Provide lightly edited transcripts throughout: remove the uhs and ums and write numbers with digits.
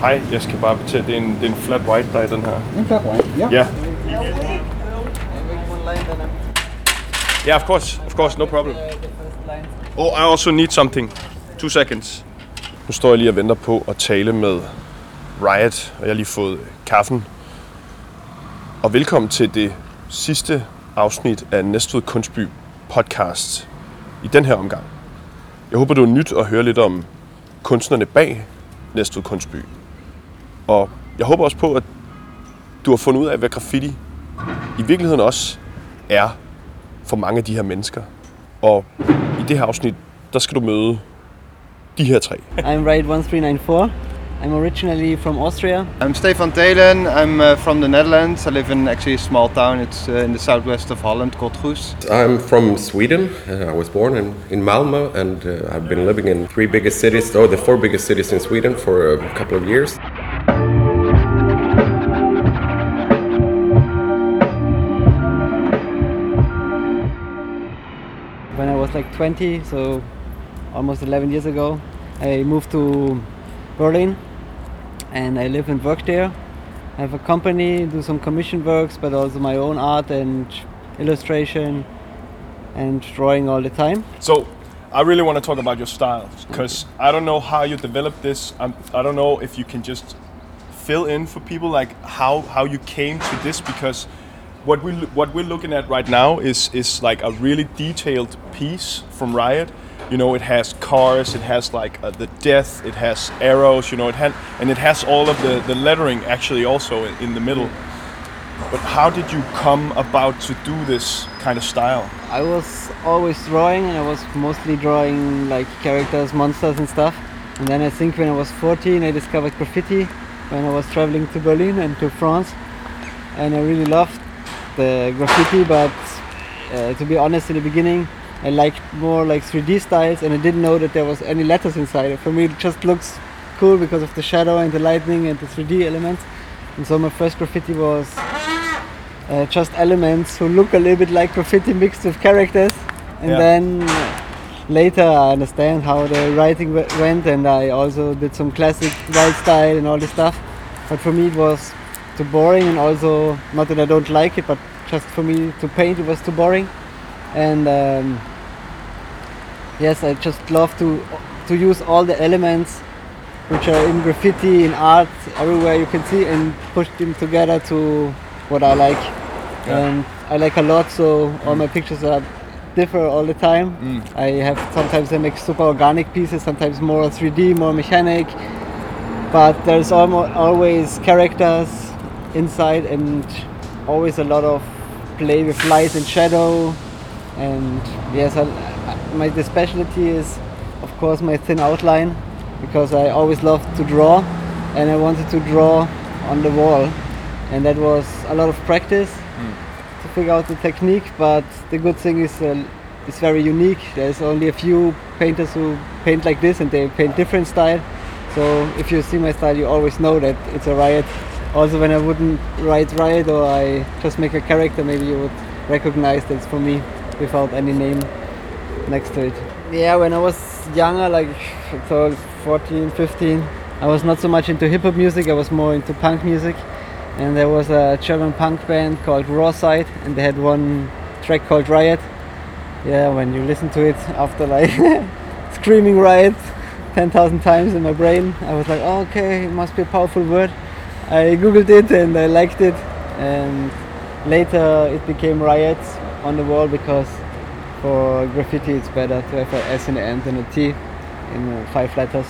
Hej, jeg skal bare betale. Det er en flat white, der er den her. En flat white? Yeah. Yeah. Yeah, of course, no problem. Oh, I also need something. 2 seconds. Nu står jeg lige og venter på at tale med Riot, og jeg har lige fået kaffen. Og velkommen til det sidste afsnit af Næstved Kunstby podcast i den her omgang. Jeg håber, du er nyt og hører lidt om kunstnerne bag Næstved Kunstby. Og jeg håber også på, at du har fundet ud af, hvad graffiti i virkeligheden også er for mange af de her mennesker. Og i det her afsnit, der skal du møde de her tre. I'm Riot1394. I'm originally from Austria. I'm Stefan Thelen. I'm from the Netherlands. I live in actually a small town. It's in the southwest of Holland called Goes. I'm from Sweden. I was born in Malmö, and I've been living in the four biggest cities in Sweden for a couple of years. When I was like 20, so almost 11 years ago, I moved to Berlin. And I live and work there. I have a company, do some commission works, but also my own art and illustration and drawing all the time. So I really want to talk about your style, because I don't know how you developed this. I don't know if you can just fill in for people like how you came to this, because what we're looking at right now is like a really detailed piece from Riot. You know, it has cars, it has like the death, it has arrows, you know, and it has all of the lettering actually also in the middle. But how did you come about to do this kind of style? I was always drawing, and I was mostly drawing like characters, monsters and stuff. And then I think when I was 14, I discovered graffiti when I was traveling to Berlin and to France. And I really loved the graffiti, but to be honest, in the beginning, I liked more like 3D styles, and I didn't know that there was any letters inside. For me, it just looks cool because of the shadow and the lightning and the 3D elements. And so my first graffiti was just elements who look a little bit like graffiti mixed with characters. And then later I understand how the writing went, and I also did some classic wild style and all this stuff. But for me it was too boring, and also, not that I don't like it, but just for me to paint it was too boring. And yes, I just love to use all the elements which are in graffiti, in art, everywhere you can see, and push them together to what I like. Yeah. And I like a lot, so all my pictures are differ all the time. Mm. Sometimes I make super organic pieces, sometimes more 3D, more mechanic, but there's always characters inside, and always a lot of play with light and shadow. And yes, the specialty is, of course, my thin outline, because I always loved to draw, and I wanted to draw on the wall, and that was a lot of practice to figure out the technique. But the good thing is, it's very unique. There's only a few painters who paint like this, and they paint different style. So if you see my style, you always know that it's a Riot. Also, when I wouldn't write Riot, or I just make a character, maybe you would recognize that's for me, without any name next to it. Yeah, when I was younger, like 14, 15, I was not so much into hip-hop music, I was more into punk music. And there was a German punk band called Rawside, and they had one track called Riot. Yeah, when you listen to it after like screaming Riot 10,000 times in my brain, I was like, oh, okay, it must be a powerful word. I googled it and I liked it, and later it became Riot on the wall, because for graffiti it's better to have an S in the end and a T in 5 letters.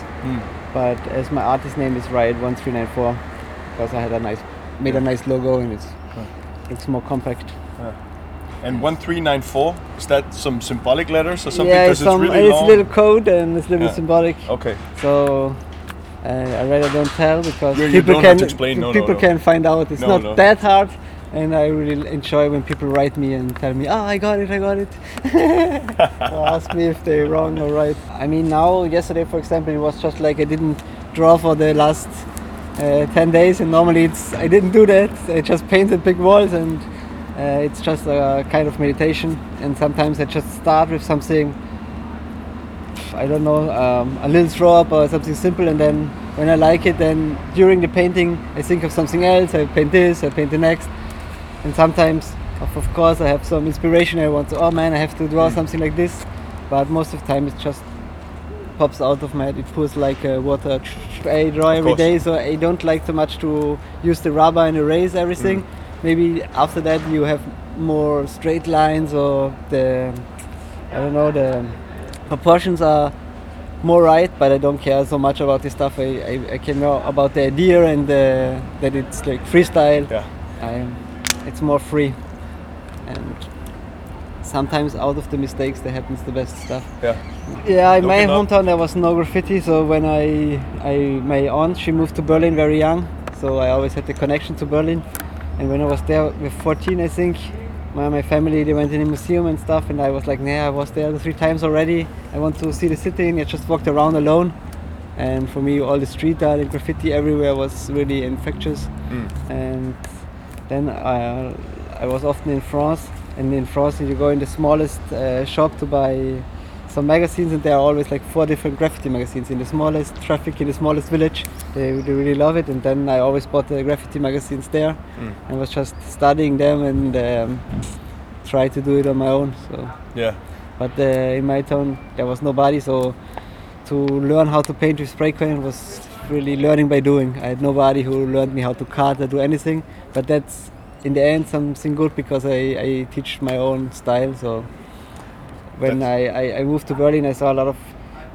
But as my artist name is Riot1394, because I had made a nice logo, and it's more compact. And 1394, is that some symbolic letters or something? Yeah, it's a little code, and it's a little symbolic. Okay. So I rather don't tell, because people can find out. It's not that hard. And I really enjoy when people write me and tell me, oh, I got it. Or ask me if they're wrong or right. I mean, now, yesterday, for example, it was just like I didn't draw for the last 10 days. And normally I didn't do that. I just painted big walls, and it's just a kind of meditation. And sometimes I just start with something, I don't know, a little draw up or something simple. And then When I like it, then during the painting, I think of something else. I paint this, I paint the next. And sometimes, of course, I have some inspiration. I want to, oh man, I have to draw something like this. But most of the time, it just pops out of my head. It pours like water. I draw every day, so I don't like so much to use the rubber and erase everything. Maybe after that, you have more straight lines, or the, I don't know, the proportions are more right, but I don't care so much about this stuff. I care about the idea and that it's like freestyle. Yeah. It's more free, and sometimes out of the mistakes that happens the best stuff. Yeah. Yeah. In my hometown there was no graffiti, so when my aunt, she moved to Berlin very young, so I always had the connection to Berlin. And when I was there with 14, I think, my family, they went in a museum and stuff, and I was like, nah, I was there 3 times already. I want to see the city, and I just walked around alone. And for me, all the street art and graffiti everywhere was really infectious. And then I was often in France, and in France you go in the smallest shop to buy some magazines, and there are always like 4 different graffiti magazines in the smallest traffic, in the smallest village. They really love it, and then I always bought the graffiti magazines there and was just studying them and try to do it on my own. So yeah. But in my town there was nobody, so to learn how to paint with spray paint was really learning by doing. I had nobody who learned me how to cut or do anything, but that's in the end something good because I teach my own style. So when I moved to Berlin, I saw a lot of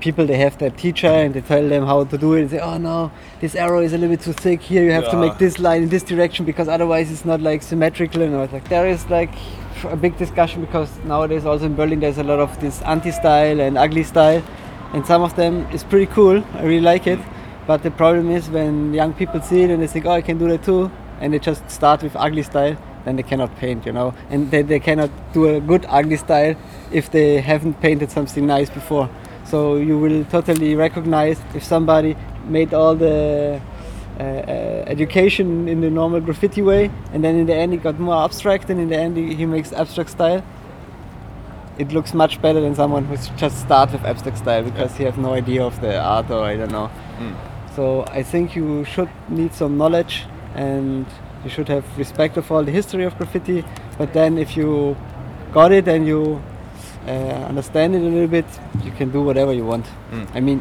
people, they have their teacher and they tell them how to do it. They say, oh no, this arrow is a little bit too thick. Here you have to make this line in this direction because otherwise it's not like symmetrical. And I was like, there is like a big discussion because nowadays also in Berlin there's a lot of this anti-style and ugly style. And some of them is pretty cool. I really like it. But the problem is when young people see it and they think, oh, I can do that too. And they just start with ugly style. Then they cannot paint, you know, and they cannot do a good ugly style if they haven't painted something nice before. So you will totally recognize if somebody made all the education in the normal graffiti way, and then in the end he got more abstract, and in the end he makes abstract style. It looks much better than someone who's just start with abstract style because he has no idea of the art, or I don't know. So I think you should need some knowledge, and you should have respect of all the history of graffiti, but then if you got it and you understand it a little bit, you can do whatever you want. I mean,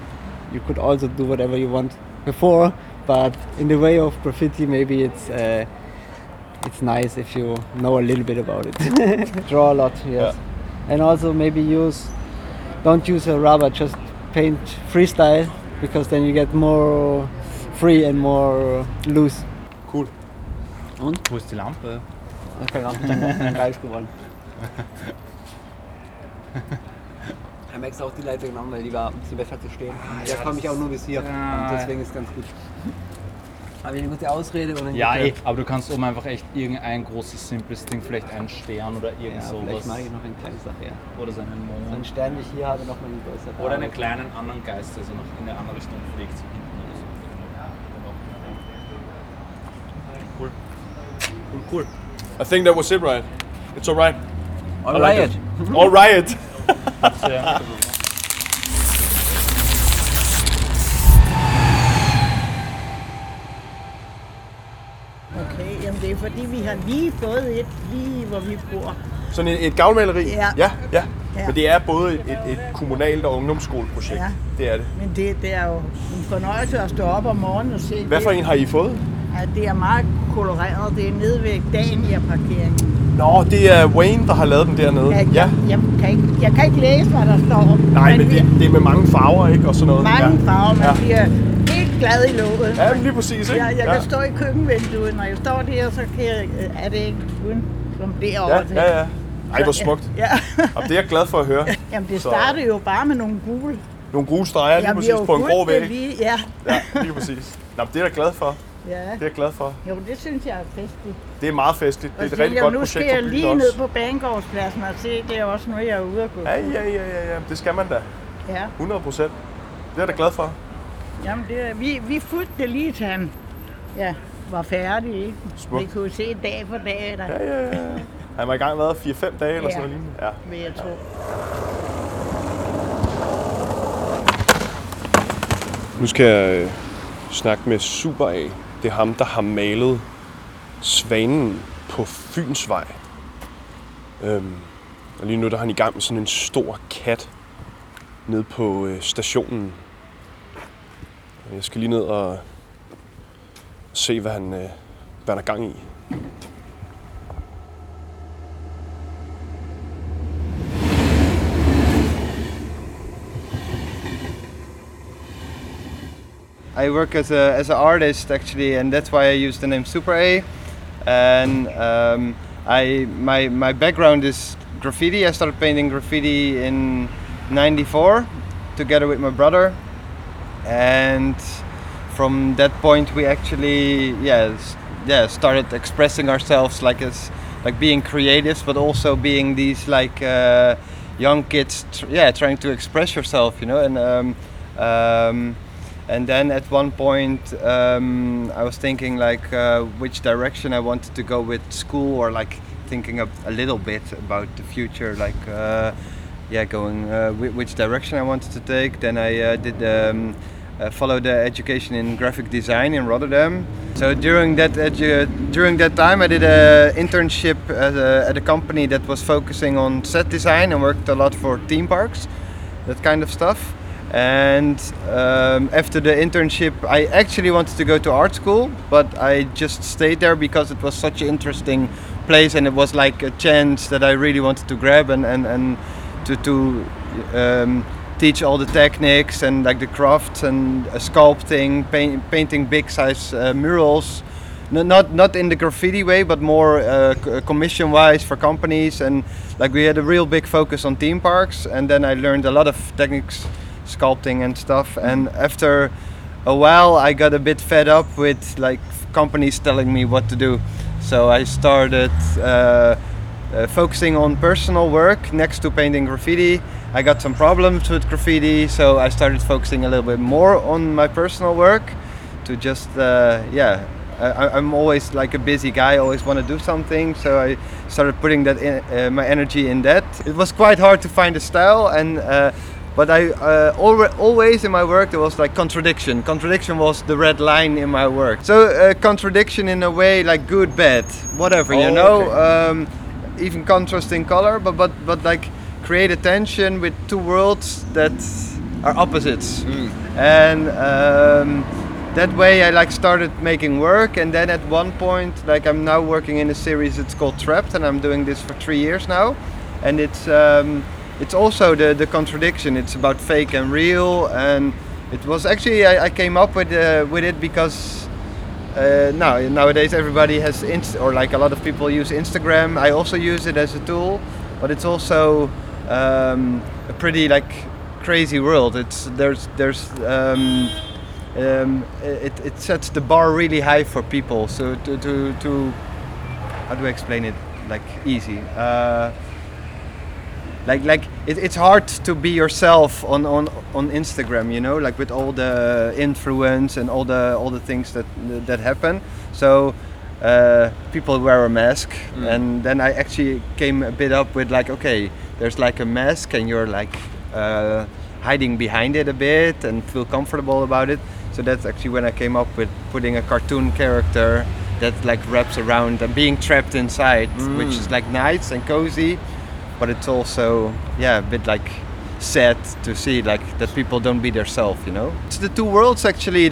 you could also do whatever you want before, but in the way of graffiti maybe it's nice if you know a little bit about it. Draw a lot, yes. Yeah. And also maybe don't use a rubber, just paint freestyle, because then you get more free and more loose. Cool. Und? Wo ist die Lampe? Keine Lampe, ein Geist geworden. Ich habe extra auch die Leiter genommen, weil die war ein bisschen besser zu stehen. Da komme ich auch nur bis hier. Ja. Und deswegen ist es ganz gut. Habe ich eine gute Ausrede? Und dann aber du kannst oben einfach echt irgendein großes, simples Ding, vielleicht einen Stern oder irgend sowas. Vielleicht mache ich noch eine kleine Sache. Ja. Oder so einen Mond. So einen Stern, wie ich hier habe, nochmal einen größeren. Oder einen kleinen anderen Geist, der so noch in eine andere Richtung fliegt. Cool. Cool. I think that was it, right? It's all right. All Riot. All Riot. Okay, jamen det er fordi vi har lige fået et lige hvor vi bor. Sådan et gavlmaleri? Ja. Ja. Men det er både et kommunalt og ungdomsskoleprojekt. Ja. Det er det. Men det er jo en fornøjelse at stå op om morgenen og se. Hvad for en har I fået? Ja, det er meget koloreret. Det er nede ved Dania-parkeringen. Nå, det er Wayne, der har lavet dem dernede. Ja. Jeg kan ikke læse, hvad der står. Nej, men det er med mange farver, ikke? Og sådan noget. Mange farver, man bliver helt glad i låget. Ja, lige præcis, ikke? Jeg kan stå i køkkenvinduet, når jeg står der, så kan jeg, er det ikke uden som derovre til. Ja. Ej, hvor smukt. Ja. Og det er jeg glad for at høre. Jamen, det startede jo bare med nogle gule. Nogle gule streger, lige præcis, på en grå væg. Ja, lige præcis. Nå, det er jeg glad for. Ja. Det er jeg glad for. Jo, det synes jeg er festligt. Det er meget festligt. Det er et rigtig godt projekt for byen også. Nu skal jeg lige ned på Banegårdspladsen og se, det er også noget, jeg er ude at gå. Ja. Det skal man da. Ja. 100%. Det er jeg da glad for. Jamen, vi fulgte det lige til han var færdig, ikke? Smuk. Vi kunne se dag for dag. Der. Ja. Han var i gang været 4-5 dage eller sådan noget lignende. Ja, vil jeg tro. Nu skal jeg snakke med Super A. Det er ham, der har malet Svanen på Fynsvej. Og lige nu der er han i gang med sådan en stor kat nede på stationen. Jeg skal lige ned og se, hvad han er gang i. I work as an artist actually, and that's why I use the name Super A. And my background is graffiti. I started painting graffiti in '94 together with my brother, and from that point we actually started expressing ourselves like being creatives, but also being these young kids trying to express yourself, you know. And and then at one point, I was thinking which direction I wanted to go with school, or thinking a little bit about the future, which direction I wanted to take. Then I followed the education in graphic design in Rotterdam. So during that time, I did an internship at a company that was focusing on set design and worked a lot for theme parks, that kind of stuff. And after the internship, I actually wanted to go to art school, but I just stayed there because it was such an interesting place, and it was a chance that I really wanted to grab and to teach all the techniques and the crafts and sculpting, painting big size murals, not in the graffiti way, but more commission wise for companies. And we had a real big focus on theme parks, and then I learned a lot of techniques, sculpting and stuff. And after a while I got a bit fed up with companies telling me what to do, so I started focusing on personal work next to painting graffiti. I got some problems with graffiti, so I started focusing a little bit more on my personal work to just I'm always a busy guy, always want to do something, so I started putting that in, my energy in that. It was quite hard to find a style, and but I always in my work there was contradiction. Contradiction was the red line in my work. So contradiction in a way good, bad, whatever, you know. Okay. Even contrast in color, but create a tension with two worlds that are opposites. Mm. And that way I started making work, and then at one point I'm now working in a series. It's called Trapped, and I'm doing this for 3 years now, and it's also the contradiction. It's about fake and real, and it was actually I came up with it because nowadays everybody has a lot of people use Instagram. I also use it as a tool, but it's also a pretty crazy world. It sets the bar really high for people. So to how do I explain it easy? It's hard to be yourself on Instagram, you know, with all the influence and all the things that happen. So people wear a mask, and then I actually came a bit up with okay, there's a mask, and you're hiding behind it a bit and feel comfortable about it. So that's actually when I came up with putting a cartoon character that wraps around and being trapped inside, which is nice and cozy. But it's also, a bit sad to see that people don't be themselves, you know. It's the two worlds actually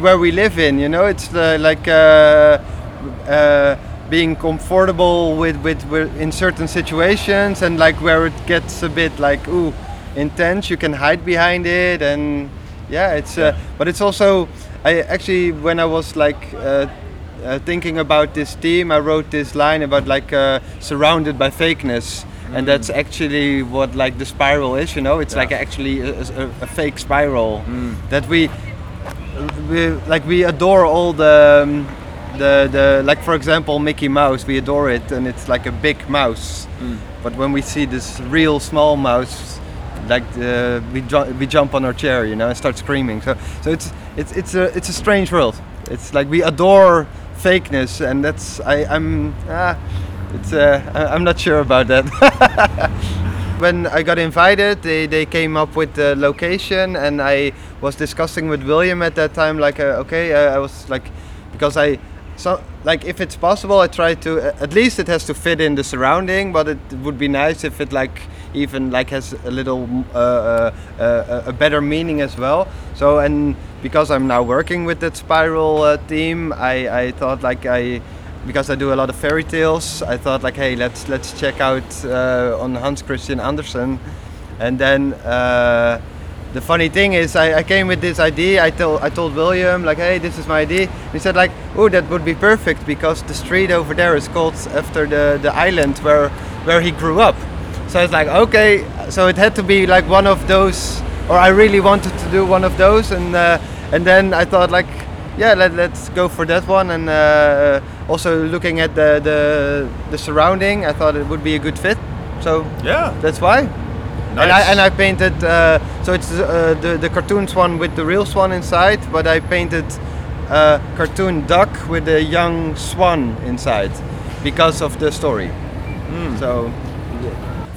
where we live in, you know. It's being comfortable with in certain situations, and where it gets a bit intense, you can hide behind it, and but it's also I actually when I was thinking about this theme, I wrote this line about surrounded by fakeness, and that's actually what the spiral is, you know. It's actually a fake spiral that we adore all the for example Mickey Mouse, we adore it, and it's a big mouse, but when we see this real small mouse, we jump on our chair, you know, and start screaming. So it's a strange world. It's we adore fakeness, and that's I'm not sure about that. When I got invited, they came up with the location, and I was discussing with William at that time, like, I was like, because I, so like, if it's possible, I try to, at least it has to fit in the surrounding, but it would be nice if it like even like has a little a better meaning as well. So, and because I'm now working with that spiral theme, I thought like because I do a lot of fairy tales, I thought like, hey, let's check out on Hans Christian Andersen. And then the funny thing is, I came with this idea. I told William like, hey, this is my idea. He said like, oh, that would be perfect because the street over there is called after the island where he grew up. So I was like, okay, so it had to be like one of those, or I really wanted to do one of those, and then I thought like, yeah, let's go for that one. And also looking at the surrounding, I thought it would be a good fit. So yeah, that's why. Nice. And I painted, so it's the cartoon swan with the real swan inside, but I painted a cartoon duck with a young swan inside because of the story. Mm. So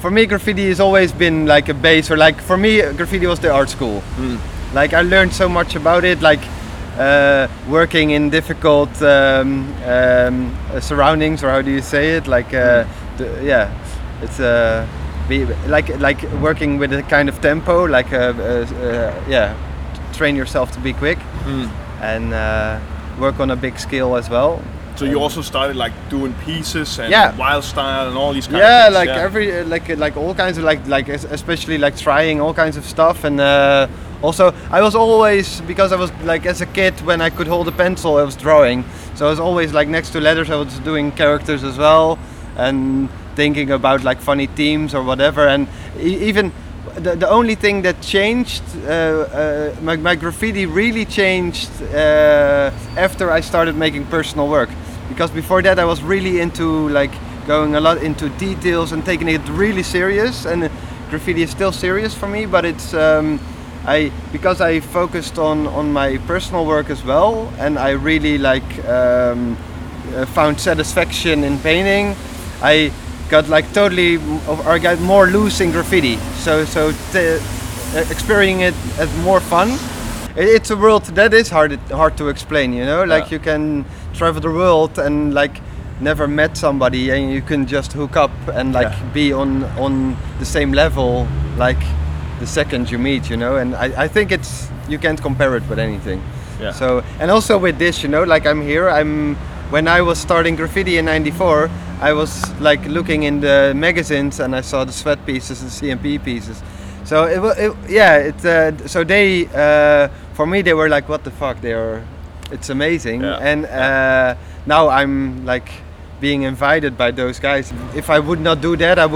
for me, graffiti has always been like a base, or like for me, graffiti was the art school. Mm. Like I learned so much about it, like working in difficult surroundings, or how do you say it? Like, it's a... Like working with a kind of tempo, like train yourself to be quick and work on a big scale as well. So you also started like doing pieces and wild style and all these kinds of things. Every all kinds of like especially like trying all kinds of stuff. And also I was always, because I was like as a kid when I could hold a pencil I was drawing. So I was always like next to letters I was doing characters as well, and thinking about like funny themes or whatever. And even the only thing that changed, my graffiti really changed after I started making personal work, because before that I was really into like going a lot into details and taking it really serious, and graffiti is still serious for me, but it's because I focused on my personal work as well, and I really like found satisfaction in painting. I got like totally, or I got more loose in graffiti, so experiencing it as more fun. It's a world that is hard to explain, you know. Like you can travel the world and like never met somebody, and you can just hook up and like be on the same level like the second you meet, you know. And I think it's, you can't compare it with anything. Yeah. So, and also with this, you know, like when I was starting graffiti in '94, I was like looking in the magazines and I saw the sweat pieces and CMP pieces. So so they for me they were like, what the fuck, it's amazing. Yeah. And now I'm like being invited by those guys. If I would not do that, I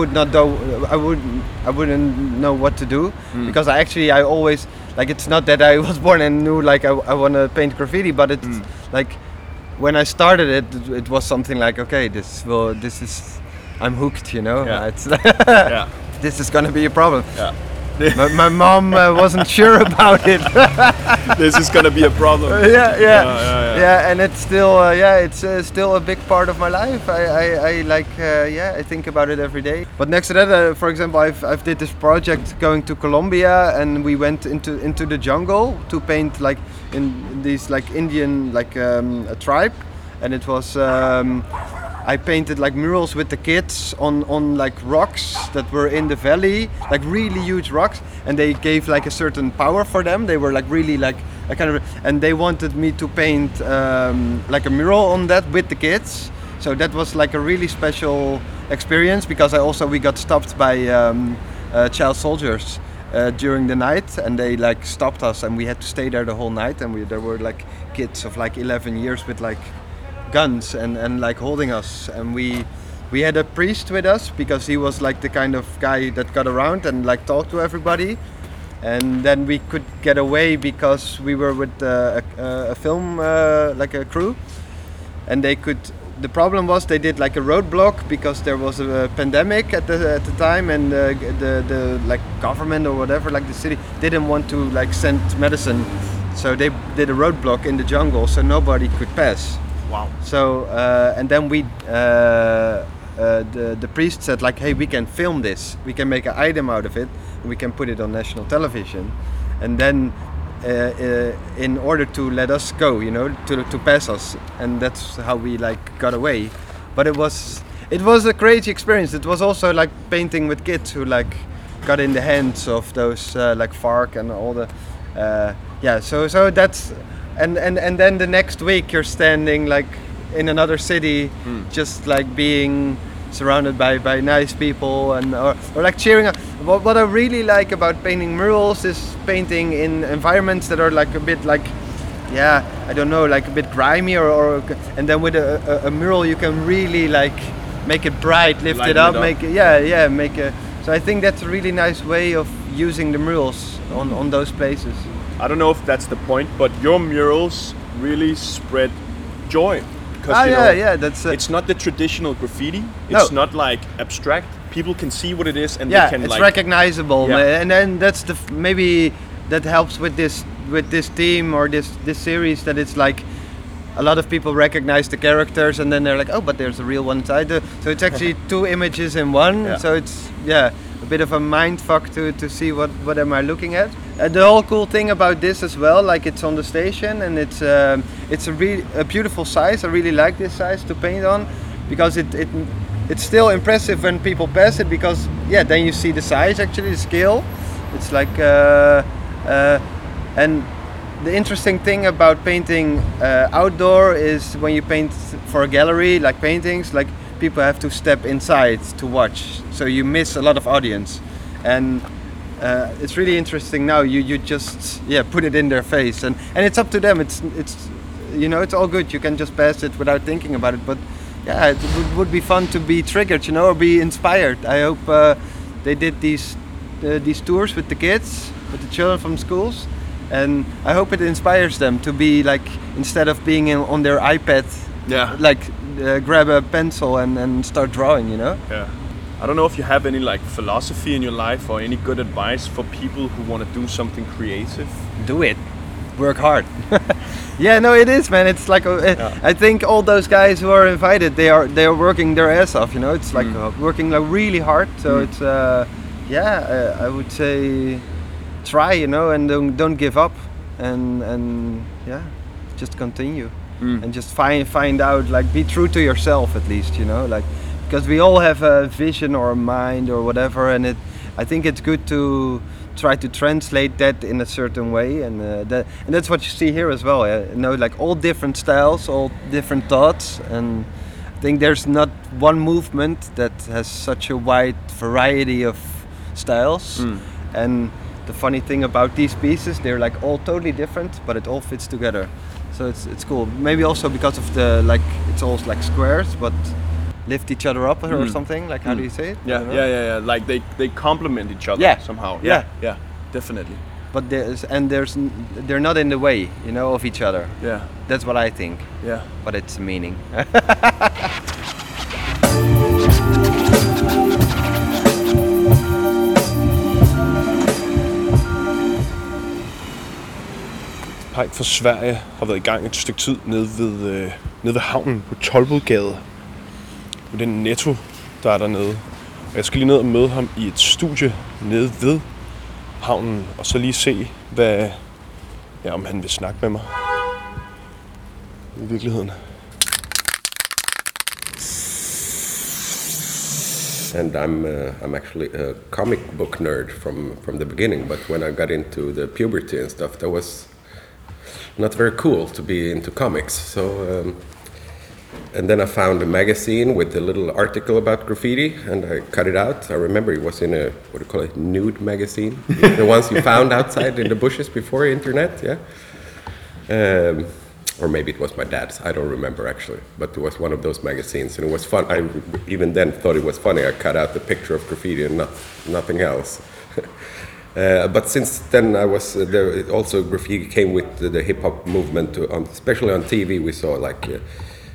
wouldn't know what to do, because I always like, it's not that I was born and knew like I want to paint graffiti, but it's like, when I started it was something like, okay, I'm hooked, you know. Yeah. It's this is gonna be a problem. Yeah. my mom wasn't sure about it. This is gonna be a problem. And it's still, still a big part of my life. I think about it every day. But next to that, for example, I've did this project going to Colombia, and we went into the jungle to paint like in these like Indian like a tribe, and it was I painted like murals with the kids on like rocks that were in the valley, like really huge rocks, and they gave like a certain power for them. They were like really like a kind of, and they wanted me to paint like a mural on that with the kids. So that was like a really special experience, because we got stopped by child soldiers during the night, and they like stopped us, and we had to stay there the whole night, and there were like kids of like 11 years with like guns and like holding us, and we had a priest with us, because he was like the kind of guy that got around and like talked to everybody. And then we could get away because we were with a film like a crew, and the problem was they did like a roadblock because there was a pandemic at the time, and the like government or whatever, like the city didn't want to like send medicine, so they did a roadblock in the jungle so nobody could pass. Wow. So and then we the priest said like, hey, we can film this, we can make an item out of it, and we can put it on national television. And then in order to let us go, you know, to pass us, and that's how we like got away. But it was a crazy experience. It was also like painting with kids who like got in the hands of those like FARC and all the So that's and then the next week you're standing like in another city, just like being surrounded by nice people and or like cheering up. What I really like about painting murals is painting in environments that are like a bit like, I don't know, like a bit grimy or and then with a mural you can really like make it bright, lift it up, make it. So I think that's a really nice way of using the murals on those places. I don't know if that's the point, but your murals really spread joy. It's not the traditional graffiti. It's not like abstract. People can see what it is, and they can. It's like recognizable, and then that's maybe that helps with this theme or this series, that it's like a lot of people recognize the characters, and then they're like, oh, but there's a real one inside. So it's actually two images in one. Yeah. So it's a bit of a mind fuck to see what am I looking at. The whole cool thing about this as well, like it's on the station and it's a beautiful size. I really like this size to paint on, because it's still impressive when people pass it, because then you see the size, actually the scale. It's like and the interesting thing about painting outdoor is when you paint for a gallery, like paintings, like people have to step inside to watch, so you miss a lot of audience. And it's really interesting now. You just put it in their face, and it's up to them. It's you know, it's all good. You can just pass it without thinking about it. But it would be fun to be triggered, you know, or be inspired. I hope they did these tours with the kids, with the children from schools, and I hope it inspires them to be like, instead of being on their iPad, grab a pencil and start drawing, you know. Yeah. I don't know if you have any like philosophy in your life or any good advice for people who want to do something creative. Do it. Work hard. It is, man. It's like I think all those guys who are invited, they are working their ass off. You know, it's like working like really hard. So it's I would say try, you know, and don't give up, and just continue and just find out, like, be true to yourself at least, you know, like. Because we all have a vision or a mind or whatever, and I think it's good to try to translate that in a certain way, and that's what you see here as well. You know, like all different styles, all different thoughts, and I think there's not one movement that has such a wide variety of styles. And the funny thing about these pieces, they're like all totally different, but it all fits together. So it's cool. Maybe also because of the, like, it's all like squares, but lift each other up or something, like, how do you say it? Yeah. Like they complement each other somehow. Yeah, definitely. But they're not in the way, you know, of each other. Yeah. That's what I think. Yeah. But it's meaning. Pej fra Sverige har været i gang et stykke tid nede ved havnen på Toldbodgade. Det er Netto, der er dernede. Og jeg skal lige ned og møde ham i et studie nede ved havnen, og så lige se, om han vil snakke med mig. I virkeligheden. And I'm actually a comic book nerd from the beginning, but when I got into the puberty and stuff, that was not very cool to be into comics. So and then I found a magazine with a little article about graffiti, and I cut it out. I remember it was in a, what do you call it, nude magazine. The ones you found outside in the bushes before internet, or maybe it was my dad's, I don't remember actually. But it was one of those magazines, and it was fun. I even then thought it was funny. I cut out the picture of graffiti and nothing else. But since then, I was there. Also, graffiti came with the hip-hop movement, especially on TV. We saw like...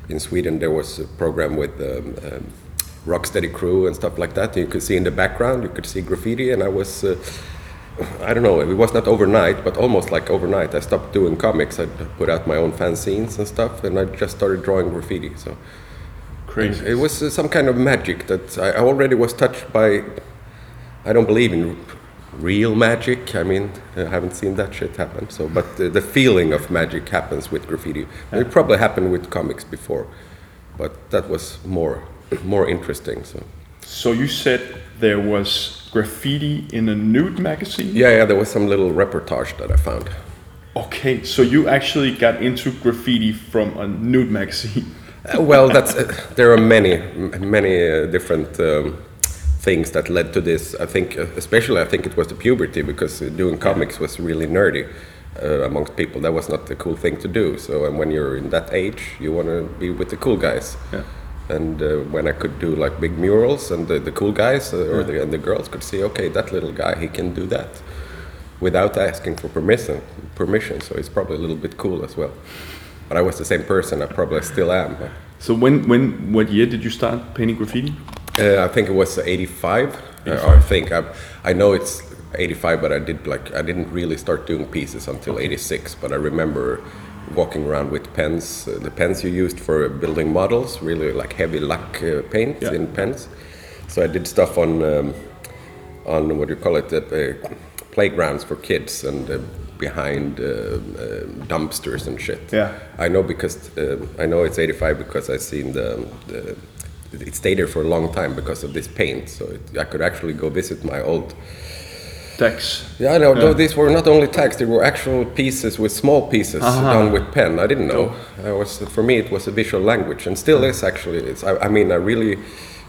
in Sweden, there was a program with Rocksteady crew and stuff like that. You could see in the background, you could see graffiti, and I was, I don't know, it was not overnight, but almost like overnight. I stopped doing comics. I put out my own fanzines and stuff, and I just started drawing graffiti. So crazy. It was some kind of magic that I already was touched by. I don't believe in real magic. I mean, I haven't seen that shit happen. So, but the feeling of magic happens with graffiti. Yeah. It probably happened with comics before, but that was more interesting. So you said there was graffiti in a nude magazine? Yeah, there was some little reportage that I found. Okay, so you actually got into graffiti from a nude magazine. Well, that's there are many different things that led to this. I think, especially, it was the puberty, because doing comics was really nerdy amongst people. That was not the cool thing to do. So, and when you're in that age, you want to be with the cool guys. Yeah. And when I could do like big murals, and the cool guys and the girls could see, okay, that little guy, he can do that, without asking for permission. So it's probably a little bit cool as well. But I was the same person. I probably still am. But. So what year did you start painting graffiti? I think it was 85. I know it's 85, but I didn't really start doing pieces until 86. But I remember walking around with pens, the pens you used for building models, really like heavy lac paint in pens. So I did stuff on what do you call it? Playgrounds for kids and behind dumpsters and shit. Yeah, I know, because I know it's 85 because I seen the it stayed there for a long time because of this paint. So I could actually go visit my old tags. Yeah, no, yeah. These were not only tags; they were actual pieces with small pieces done with pen. I didn't know. For me, it was a visual language, and still is actually. I really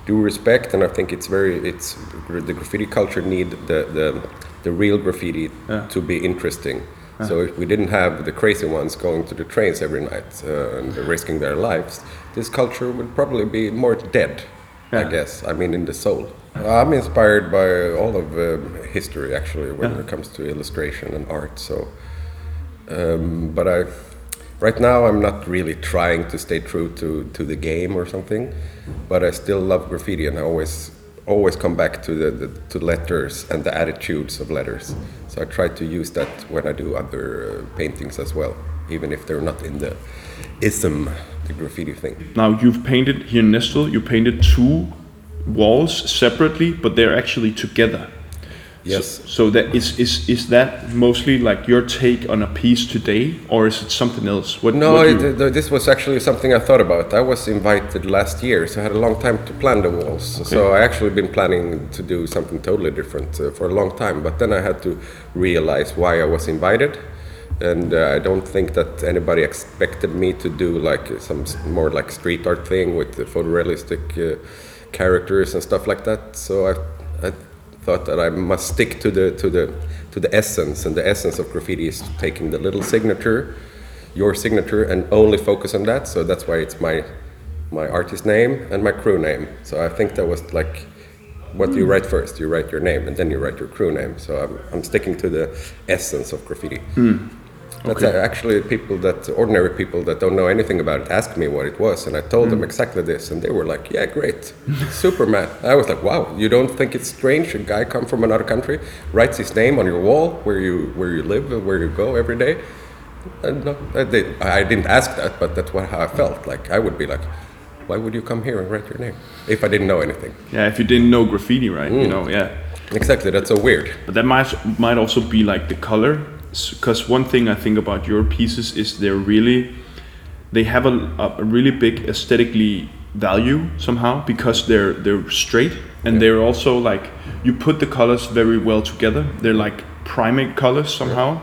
do respect, and I think it's the graffiti culture need the real graffiti to be interesting. So if we didn't have the crazy ones going to the trains every night and risking their lives, this culture would probably be more dead, I guess. I mean, in the soul. I'm inspired by all of history, actually, when it comes to illustration and art. So, but right now I'm not really trying to stay true to the game or something, but I still love graffiti, and I always come back to the letters and the attitudes of letters. So I try to use that when I do other paintings as well, even if they're not in the graffiti thing. Now, you've painted here in Næstved, you painted two walls separately, but they're actually together. Yes. So that is that mostly like your take on a piece today, or is it something else? This was actually something I thought about. I was invited last year, so I had a long time to plan the walls. Okay. So I actually been planning to do something totally different for a long time, but then I had to realize why I was invited, and I don't think that anybody expected me to do like some more like street art thing with the photorealistic characters and stuff like that. So I thought that I must stick to the essence, and the essence of graffiti is taking the little signature, your signature, and only focus on that. So that's why it's my artist name and my crew name. So I think that was like what you write first. You write your name, and then you write your crew name. So I'm sticking to the essence of graffiti. Okay. That's actually ordinary people that don't know anything about it asked me what it was, and I told them exactly this, and they were like, yeah, great, Superman. I was like, wow, you don't think it's strange? A guy come from another country, writes his name on your wall, where you live, where you go every day? I didn't ask that, but that's how I felt. Like, I would be like, why would you come here and write your name? If I didn't know anything. Yeah, if you didn't know graffiti, right? You know, yeah. Exactly, that's so weird. But that might also be like the color. Because one thing I think about your pieces is they have a really big aesthetically value somehow, because they're straight, and they're also like, you put the colors very well together. They're like primate colors somehow. Yeah.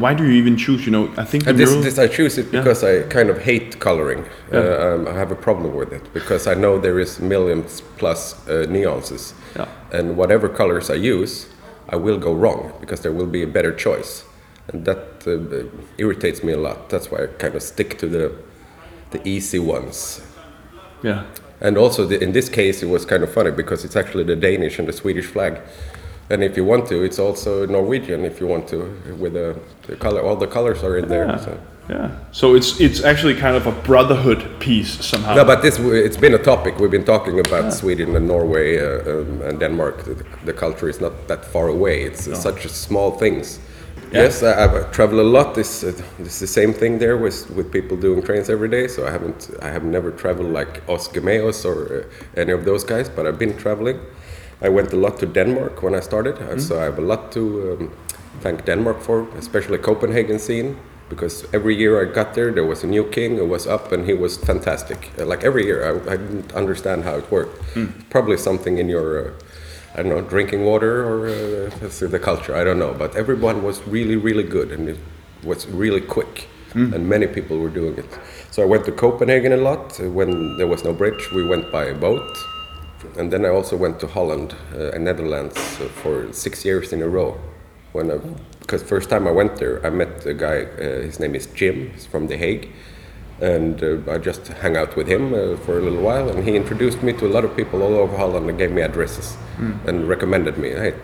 Why do you even choose? You know, I think this I choose it because I kind of hate coloring. Yeah. I have a problem with it because I know there is millions plus nuances, and whatever colors I use, I will go wrong because there will be a better choice, and that irritates me a lot. That's why I kind of stick to the easy ones. Yeah. And also in this case, it was kind of funny because it's actually the Danish and the Swedish flag, and if you want to, it's also Norwegian if you want to. With the color, all the colors are in there. So. Yeah. So it's actually kind of a brotherhood piece somehow. No, but it's been a topic. We've been talking about Sweden and Norway and Denmark. The culture is not that far away. It's such small things. Yeah. Yes, I travel a lot. It's the same thing there with people doing trains every day. So I have never traveled like Osgemeos or any of those guys, but I've been traveling. I went a lot to Denmark when I started, so I have a lot to thank Denmark for, especially Copenhagen scene, because every year I got there, there was a new king who was up and he was fantastic. Like every year, I didn't understand how it worked. Probably something in your, I don't know, drinking water or the culture, I don't know. But everyone was really, really good and it was really quick. And many people were doing it. So I went to Copenhagen a lot. When there was no bridge, we went by boat. And then I also went to Holland and Netherlands for 6 years in a row. Because first time I went there, I met a guy, his name is Jim, he's from The Hague. And I just hung out with him for a little while. And he introduced me to a lot of people all over Holland and gave me addresses and recommended me, hey,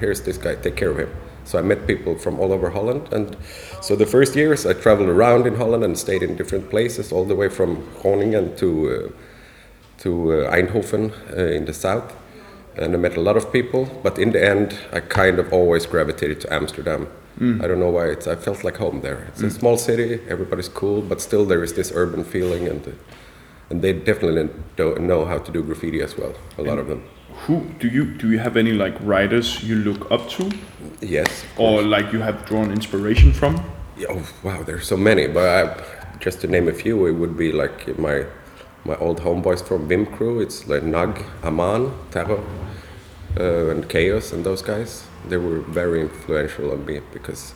here's this guy, take care of him. So I met people from all over Holland. And so the first years I traveled around in Holland and stayed in different places, all the way from Groningen to Eindhoven in the south. And I met a lot of people. But in the end, I kind of always gravitated to Amsterdam. I don't know why, I felt like home there. It's a small city, everybody's cool, but still there is this urban feeling. And they definitely don't know how to do graffiti as well, a lot of them. Who do you have any like writers you look up to? Yes. Or like you have drawn inspiration from? Yeah, oh wow, there's so many. But just to name a few, it would be like my old homeboys from BIM crew. It's like Nag, Aman, Terror, and Chaos, and those guys. They were very influential on me because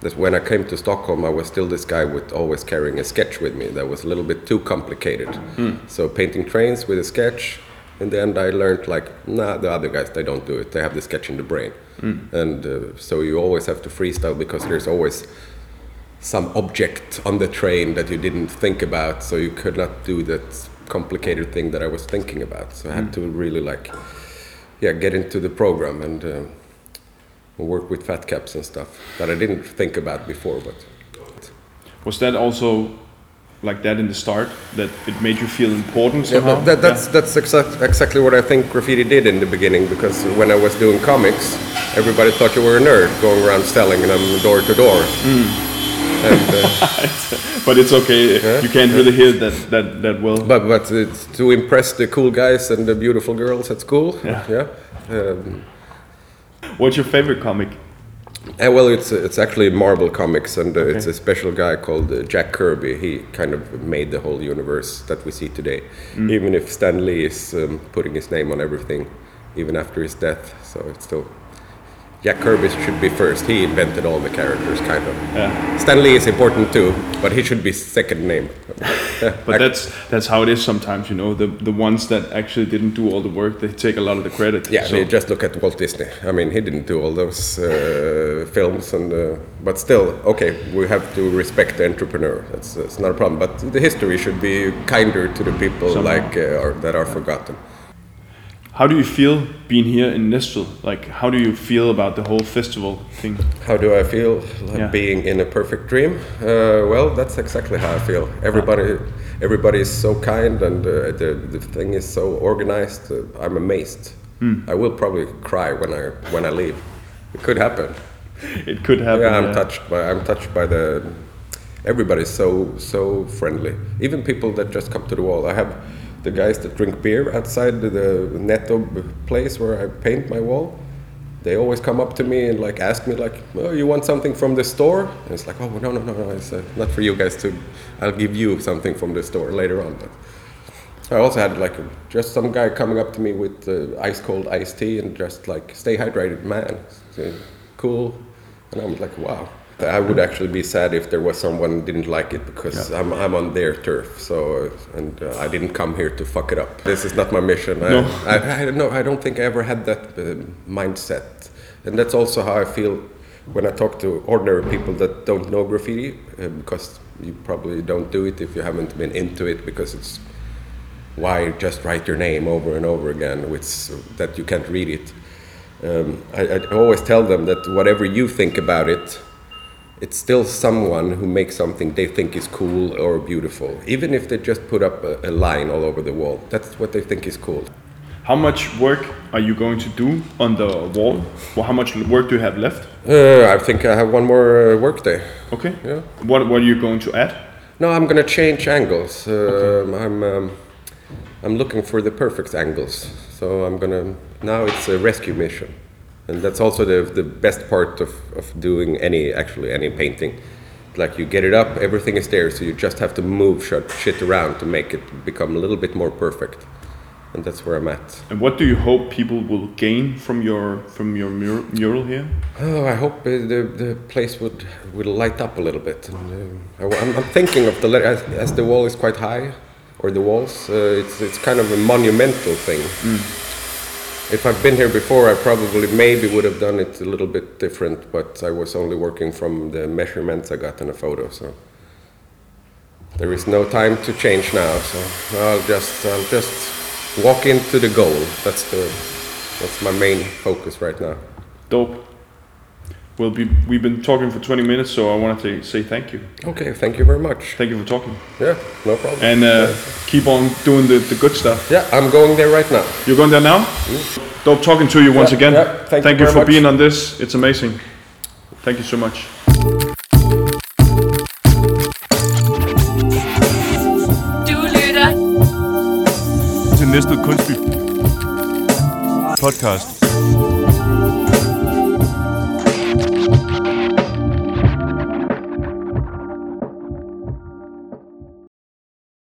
that when I came to Stockholm, I was still this guy with always carrying a sketch with me that was a little bit too complicated. So painting trains with a sketch. In the end, I learned, like, nah, the other guys, they don't do it. They have the sketch in the brain. And so you always have to freestyle because there's always some object on the train that you didn't think about. So you could not do that complicated thing that I was thinking about. So I had to really, get into the program and work with fat caps and stuff that I didn't think about before. But was that also like that in the start, that it made you feel important somehow? That's exactly what I think graffiti did in the beginning, because when I was doing comics, everybody thought you were a nerd going around selling them door to door. But it's okay, you can't really hear that well. But it's to impress the cool guys and the beautiful girls at school. What's your favorite comic? Well, it's actually Marvel Comics, and it's a special guy called Jack Kirby. He kind of made the whole universe that we see today, even if Stan Lee is putting his name on everything, even after his death. So it's still Jack Kirby should be first. He invented all the characters, kind of. Yeah. Stan Lee is important too, but he should be second name. But that's how it is sometimes, you know. The ones that actually didn't do all the work, they take a lot of the credit. Yeah, so just look at Walt Disney. I mean, he didn't do all those films, and but still, okay, we have to respect the entrepreneur. That's not a problem. But the history should be kinder to the people that are forgotten. How do you feel being here in Næstved? Like, how do you feel about the whole festival thing? How do I feel being in a perfect dream? Well, that's exactly how I feel. Everybody is so kind, and the thing is so organized. I'm amazed. I will probably cry when I leave. It could happen. It could happen. Yeah, I'm touched by the. Everybody's so friendly. Even people that just come to the wall. I have the guys that drink beer outside the Netto place where I paint my wall. They always come up to me and ask me you want something from the store? And it's like, oh, no, it's not for you guys to, I'll give you something from the store later on. But I also had just some guy coming up to me with ice cold iced tea and just stay hydrated, man. So, cool. And I'm like, wow. I would actually be sad if there was someone who didn't like it, because I'm on their turf. So and I didn't come here to fuck it up. This is not my mission. I don't know. I don't think I ever had that mindset, and that's also how I feel when I talk to ordinary people that don't know graffiti, because you probably don't do it if you haven't been into it, because it's why just write your name over and over again, which that you can't read it. I always tell them that whatever you think about it, it's still someone who makes something they think is cool or beautiful. Even if they just put up a line all over the wall, that's what they think is cool. How much work are you going to do on the wall? Well, how much work do you have left? I think I have one more work day. Okay. Yeah. What are you going to add? No, I'm going to change angles. Okay. I'm I'm looking for the perfect angles. So I'm gonna, now it's a rescue mission. And that's also the best part of doing any painting. Like you get it up, everything is there, so you just have to move shit around to make it become a little bit more perfect. And that's where I'm at. And what do you hope people will gain from your mural here? Oh, I hope the place would light up a little bit. And, I'm thinking of the letter, as the wall is quite high, or the walls. It's kind of a monumental thing. Mm. If I've been here before, I probably maybe would have done it a little bit different, but I was only working from the measurements I got in a photo, so there is no time to change now. So I'll just walk into the goal. That's my main focus right now. Dope. Well, we've been talking for 20 minutes, so I wanted to say thank you. Okay, thank you very much. Thank you for talking. Yeah, no problem. And keep on doing the good stuff. Yeah, I'm going there right now. You're going there now? Mm. Dope talking to you once again. Yeah, thank you for being on this. It's amazing. Thank you so much. Du lytter til Næstved Kunstby podcast.